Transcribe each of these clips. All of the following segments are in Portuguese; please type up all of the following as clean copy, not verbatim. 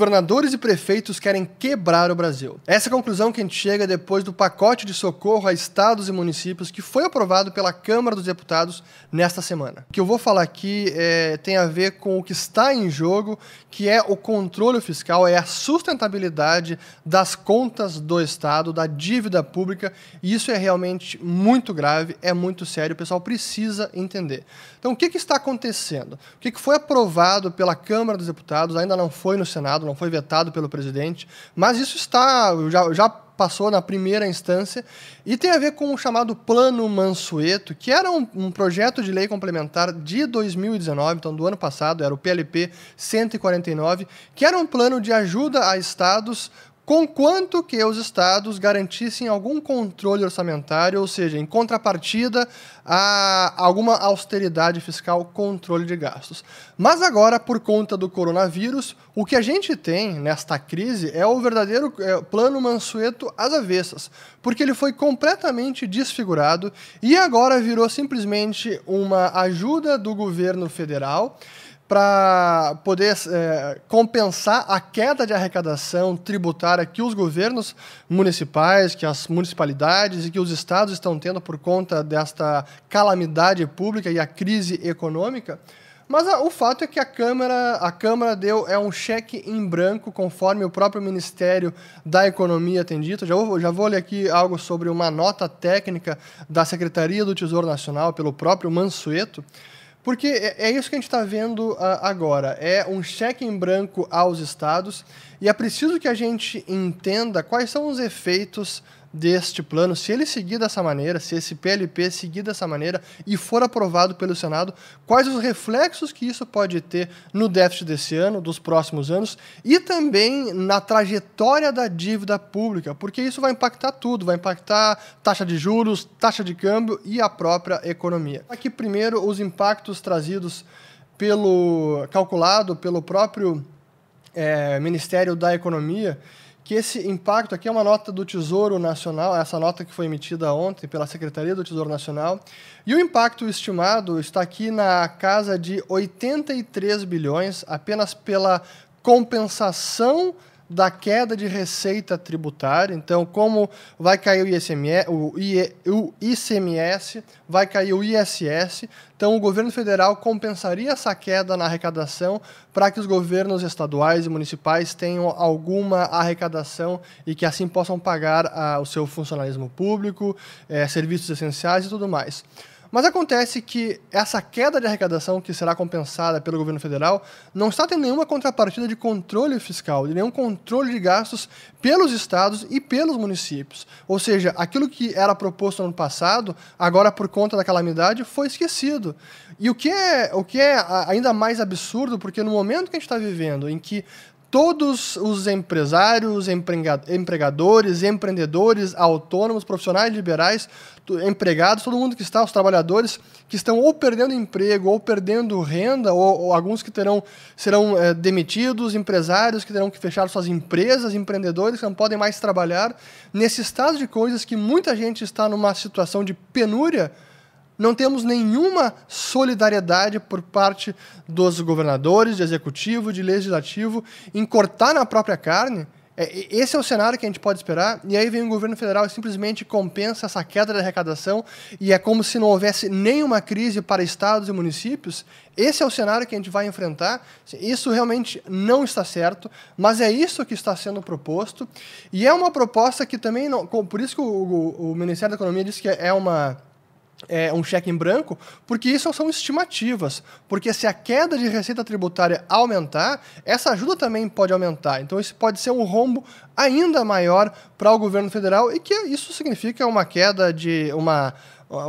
governadores e prefeitos querem quebrar o Brasil. Essa é a conclusão que a gente chega depois do pacote de socorro a estados e municípios que foi aprovado pela Câmara dos Deputados nesta semana. O que eu vou falar aqui tem a ver com o que está em jogo, que é o controle fiscal, é a sustentabilidade das contas do Estado, da dívida pública, e isso é realmente muito grave, é muito sério, o pessoal precisa entender. Então, o que está acontecendo? O que foi aprovado pela Câmara dos Deputados, ainda não foi no Senado, não foi vetado pelo presidente, mas isso está já passou na primeira instância e tem a ver com o chamado Plano Mansueto, que era um projeto de lei complementar de 2019, então do ano passado, era o PLP 149, que era um plano de ajuda a estados conquanto que os estados garantissem algum controle orçamentário, ou seja, em contrapartida a alguma austeridade fiscal, controle de gastos. Mas agora, por conta do coronavírus, o que a gente tem nesta crise é o verdadeiro Plano Mansueto às avessas, porque ele foi completamente desfigurado e agora virou simplesmente uma ajuda do governo federal para poder compensar a queda de arrecadação tributária que os governos municipais, que as municipalidades e que os estados estão tendo por conta desta calamidade pública e a crise econômica. Mas o fato é que a Câmara deu um cheque em branco, conforme o próprio Ministério da Economia tem dito. Já vou ler aqui algo sobre uma nota técnica da Secretaria do Tesouro Nacional, pelo próprio Mansueto, porque é isso que a gente está vendo agora, é um cheque em branco aos estados, e é preciso que a gente entenda quais são os efeitos deste plano, se ele seguir dessa maneira, se esse PLP seguir dessa maneira e for aprovado pelo Senado, quais os reflexos que isso pode ter no déficit desse ano, dos próximos anos e também na trajetória da dívida pública, porque isso vai impactar tudo, vai impactar taxa de juros, taxa de câmbio e a própria economia. Aqui primeiro os impactos trazidos calculado pelo próprio Ministério da Economia, que esse impacto aqui é uma nota do Tesouro Nacional, essa nota que foi emitida ontem pela Secretaria do Tesouro Nacional, e o impacto estimado está aqui na casa de 83 bilhões, apenas pela compensação da queda de receita tributária. Então, como vai cair o ICMS, vai cair o ISS, então o governo federal compensaria essa queda na arrecadação para que os governos estaduais e municipais tenham alguma arrecadação e que assim possam pagar o seu funcionalismo público, serviços essenciais e tudo mais. Mas acontece que essa queda de arrecadação que será compensada pelo governo federal não está tendo nenhuma contrapartida de controle fiscal, de nenhum controle de gastos pelos estados e pelos municípios. Ou seja, aquilo que era proposto no ano passado, agora por conta da calamidade, foi esquecido. E o que é ainda mais absurdo, porque no momento que a gente está vivendo, em que todos os empresários, empregadores, empreendedores, autônomos, profissionais liberais, empregados, todo mundo que está, os trabalhadores, que estão ou perdendo emprego, ou perdendo renda, ou alguns que serão demitidos, empresários que terão que fechar suas empresas, empreendedores que não podem mais trabalhar. Nesse estado de coisas que muita gente está numa situação de penúria, não temos nenhuma solidariedade por parte dos governadores, de executivo, de legislativo, em cortar na própria carne. Esse é o cenário que a gente pode esperar, e aí vem o governo federal e simplesmente compensa essa queda da arrecadação, e é como se não houvesse nenhuma crise para estados e municípios. Esse é o cenário que a gente vai enfrentar. Isso realmente não está certo, mas é isso que está sendo proposto, e é uma proposta que também, por isso que o Ministério da Economia diz que é um cheque em branco, porque isso são estimativas, porque se a queda de receita tributária aumentar, essa ajuda também pode aumentar, então isso pode ser um rombo ainda maior para o governo federal, e que isso significa uma queda de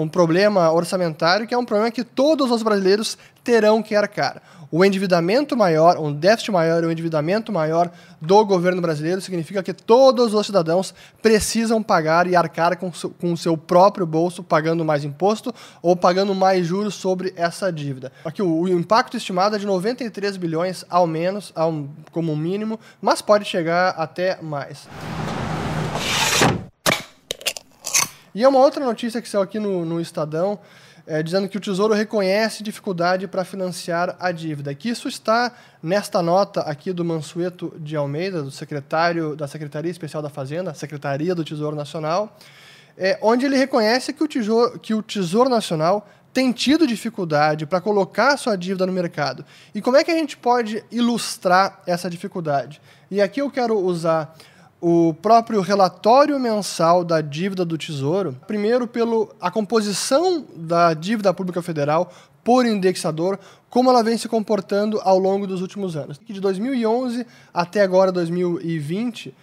um problema orçamentário, que é um problema que todos os brasileiros terão que arcar. O endividamento maior, um déficit maior e um endividamento maior do governo brasileiro significa que todos os cidadãos precisam pagar e arcar com o seu próprio bolso, pagando mais imposto ou pagando mais juros sobre essa dívida. Aqui o impacto estimado é de 93 bilhões ao menos, como um mínimo, mas pode chegar até mais. E é uma outra notícia que saiu aqui no Estadão, dizendo que o Tesouro reconhece dificuldade para financiar a dívida. Que isso está nesta nota aqui do Mansueto de Almeida, do secretário da Secretaria Especial da Fazenda, Secretaria do Tesouro Nacional, onde ele reconhece que o Tesouro Nacional tem tido dificuldade para colocar sua dívida no mercado. E como é que a gente pode ilustrar essa dificuldade? E aqui eu quero usar o próprio relatório mensal da dívida do Tesouro, primeiro pela composição da dívida pública federal por indexador, como ela vem se comportando ao longo dos últimos anos. De 2011 até agora 2020,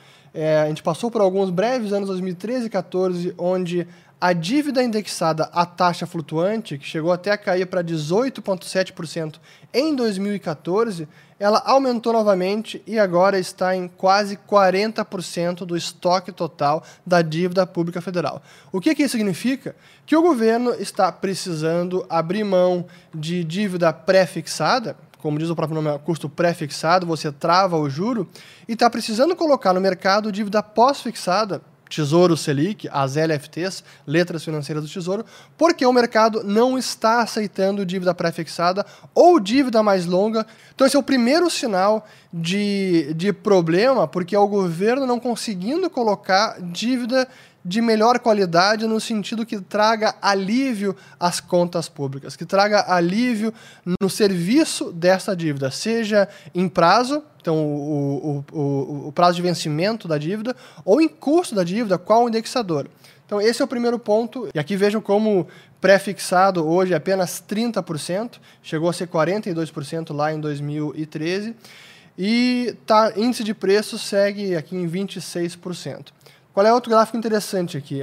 a gente passou por alguns breves anos, 2013 e 2014, onde a dívida indexada à taxa flutuante, que chegou até a cair para 18,7% em 2014, ela aumentou novamente e agora está em quase 40% do estoque total da dívida pública federal. O que isso significa? Que o governo está precisando abrir mão de dívida pré-fixada, como diz o próprio nome, custo pré-fixado, você trava o juro, e está precisando colocar no mercado dívida pós-fixada, Tesouro Selic, as LFTs, Letras Financeiras do Tesouro, porque o mercado não está aceitando dívida pré-fixada ou dívida mais longa. Então esse é o primeiro sinal de problema, porque é o governo não conseguindo colocar dívida de melhor qualidade no sentido que traga alívio às contas públicas, que traga alívio no serviço dessa dívida, seja em prazo, então o prazo de vencimento da dívida, ou em custo da dívida, qual o indexador. Então esse é o primeiro ponto, e aqui vejam como pré-fixado hoje é apenas 30%, chegou a ser 42% lá em 2013, e índice de preço segue aqui em 26%. Qual é outro gráfico interessante aqui?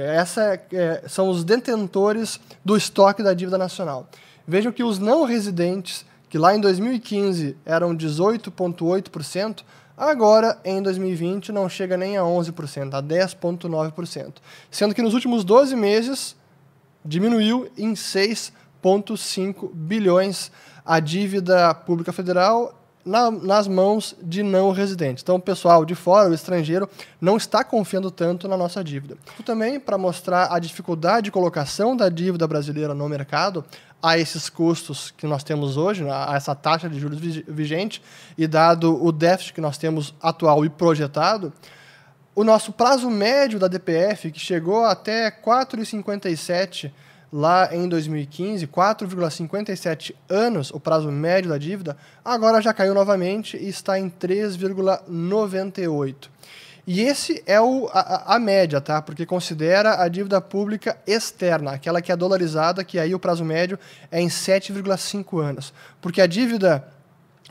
São os detentores do estoque da dívida nacional. Vejam que os não residentes, que lá em 2015 eram 18,8%, agora em 2020 não chega nem a 11%, a 10,9%. Sendo que nos últimos 12 meses diminuiu em 6,5 bilhões a dívida pública federal nas mãos de não residentes. Então o pessoal de fora, o estrangeiro, não está confiando tanto na nossa dívida. Também para mostrar a dificuldade de colocação da dívida brasileira no mercado, a esses custos que nós temos hoje, a essa taxa de juros vigente, e dado o déficit que nós temos atual e projetado, o nosso prazo médio da DPF, que chegou até 4,57 lá em 2015, 4,57 anos, o prazo médio da dívida, agora já caiu novamente e está em 3,98. E esse é a média, tá? Porque considera a dívida pública externa, aquela que é dolarizada, que aí o prazo médio é em 7,5 anos. Porque a dívida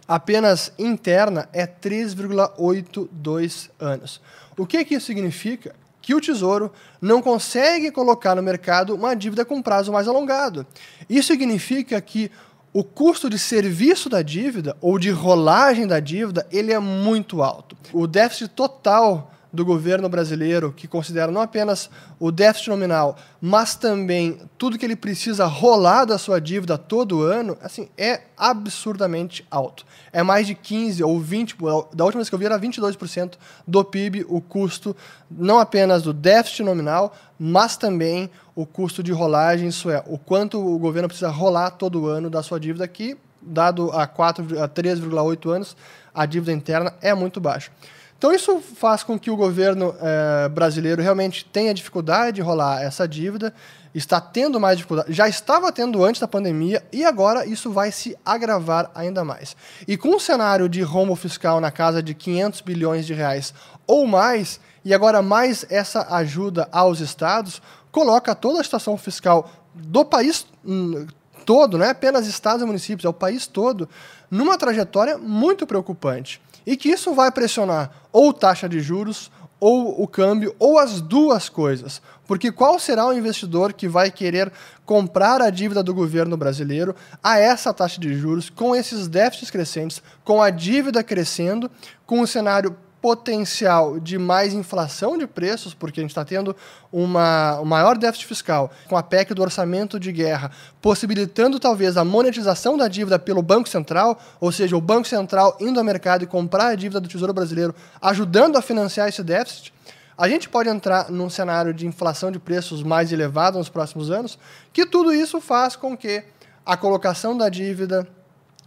apenas interna é 3,82 anos. O que isso significa? Que o Tesouro não consegue colocar no mercado uma dívida com prazo mais alongado. Isso significa que o custo de serviço da dívida ou de rolagem da dívida, ele é muito alto. O déficit total do governo brasileiro, que considera não apenas o déficit nominal, mas também tudo que ele precisa rolar da sua dívida todo ano, assim, é absurdamente alto. É mais de 15% ou 20%, da última vez que eu vi era 22% do PIB, o custo não apenas do déficit nominal, mas também o custo de rolagem, isso é, o quanto o governo precisa rolar todo ano da sua dívida, que, dado a 3,8 anos, a dívida interna é muito baixa. Então isso faz com que o governo brasileiro realmente tenha dificuldade de rolar essa dívida, está tendo mais dificuldade, já estava tendo antes da pandemia e agora isso vai se agravar ainda mais. E com um cenário de rombo fiscal na casa de 500 bilhões de reais ou mais, e agora mais essa ajuda aos estados, coloca toda a situação fiscal do país todo, não é apenas estados e municípios, é o país todo, numa trajetória muito preocupante. E que isso vai pressionar ou taxa de juros, ou o câmbio, ou as duas coisas. Porque qual será o investidor que vai querer comprar a dívida do governo brasileiro a essa taxa de juros, com esses déficits crescentes, com a dívida crescendo, com o cenário potencial de mais inflação de preços, porque a gente está tendo um maior déficit fiscal, com a PEC do orçamento de guerra, possibilitando talvez a monetização da dívida pelo Banco Central, ou seja, o Banco Central indo ao mercado e comprar a dívida do Tesouro Brasileiro, ajudando a financiar esse déficit. A gente pode entrar num cenário de inflação de preços mais elevado nos próximos anos, que tudo isso faz com que a colocação da dívida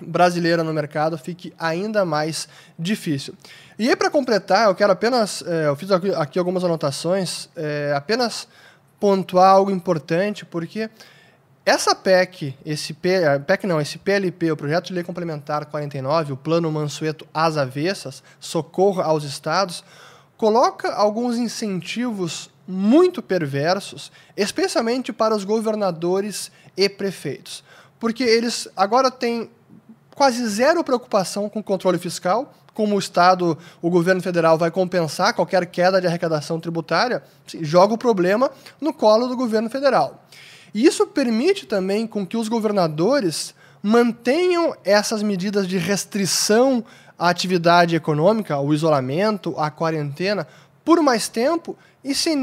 brasileira no mercado fique ainda mais difícil. E aí, para completar, eu quero apenas, eu fiz aqui algumas anotações, apenas pontuar algo importante, porque essa PEC, esse PLP, o Projeto de Lei Complementar 49, o Plano Mansueto às avessas, socorro aos estados, coloca alguns incentivos muito perversos, especialmente para os governadores e prefeitos, porque eles agora têm quase zero preocupação com o controle fiscal, como o Estado, o governo federal vai compensar qualquer queda de arrecadação tributária, joga o problema no colo do governo federal. E isso permite também com que os governadores mantenham essas medidas de restrição à atividade econômica, o isolamento, a quarentena, por mais tempo e sem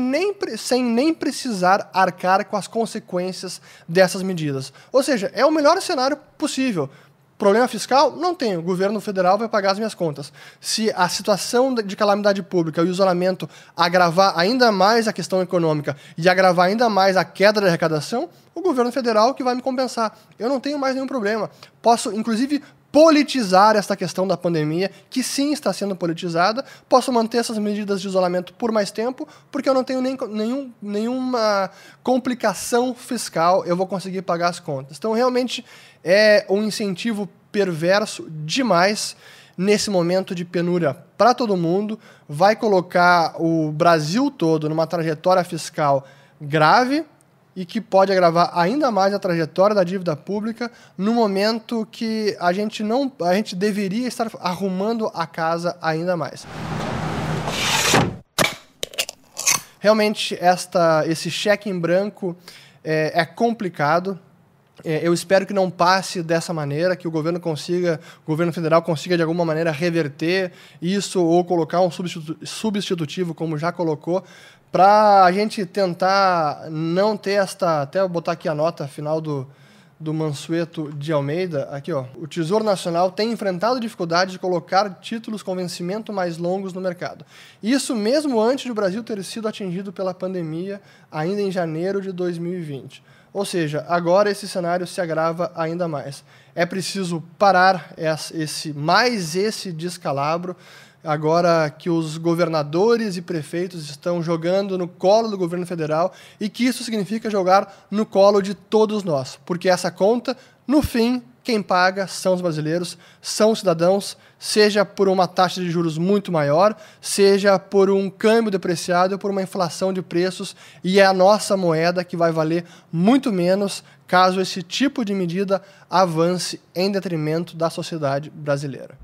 nem precisar arcar com as consequências dessas medidas. Ou seja, é o melhor cenário possível. Problema fiscal? Não tem. O governo federal vai pagar as minhas contas. Se a situação de calamidade pública e o isolamento agravar ainda mais a questão econômica e agravar ainda mais a queda da arrecadação, o governo federal que vai me compensar. Eu não tenho mais nenhum problema. Posso, inclusive, politizar esta questão da pandemia, que sim está sendo politizada. Posso manter essas medidas de isolamento por mais tempo, porque eu não tenho nenhuma complicação fiscal, eu vou conseguir pagar as contas. Então, realmente, é um incentivo perverso demais nesse momento de penúria para todo mundo. Vai colocar o Brasil todo numa trajetória fiscal grave e que pode agravar ainda mais a trajetória da dívida pública no momento que a gente deveria estar arrumando a casa ainda mais. Realmente, esse cheque em branco é complicado. Eu espero que não passe dessa maneira, que o governo federal consiga de alguma maneira reverter isso ou colocar um substitutivo, como já colocou, para a gente tentar não ter esta... Até eu botar aqui a nota final do Mansueto de Almeida. Aqui, ó. O Tesouro Nacional tem enfrentado dificuldade de colocar títulos com vencimento mais longos no mercado. Isso mesmo antes do Brasil ter sido atingido pela pandemia, ainda em janeiro de 2020. Ou seja, agora esse cenário se agrava ainda mais. É preciso parar mais esse descalabro, agora que os governadores e prefeitos estão jogando no colo do governo federal e que isso significa jogar no colo de todos nós, porque essa conta, no fim, quem paga são os brasileiros, são os cidadãos, seja por uma taxa de juros muito maior, seja por um câmbio depreciado ou por uma inflação de preços, e é a nossa moeda que vai valer muito menos caso esse tipo de medida avance em detrimento da sociedade brasileira.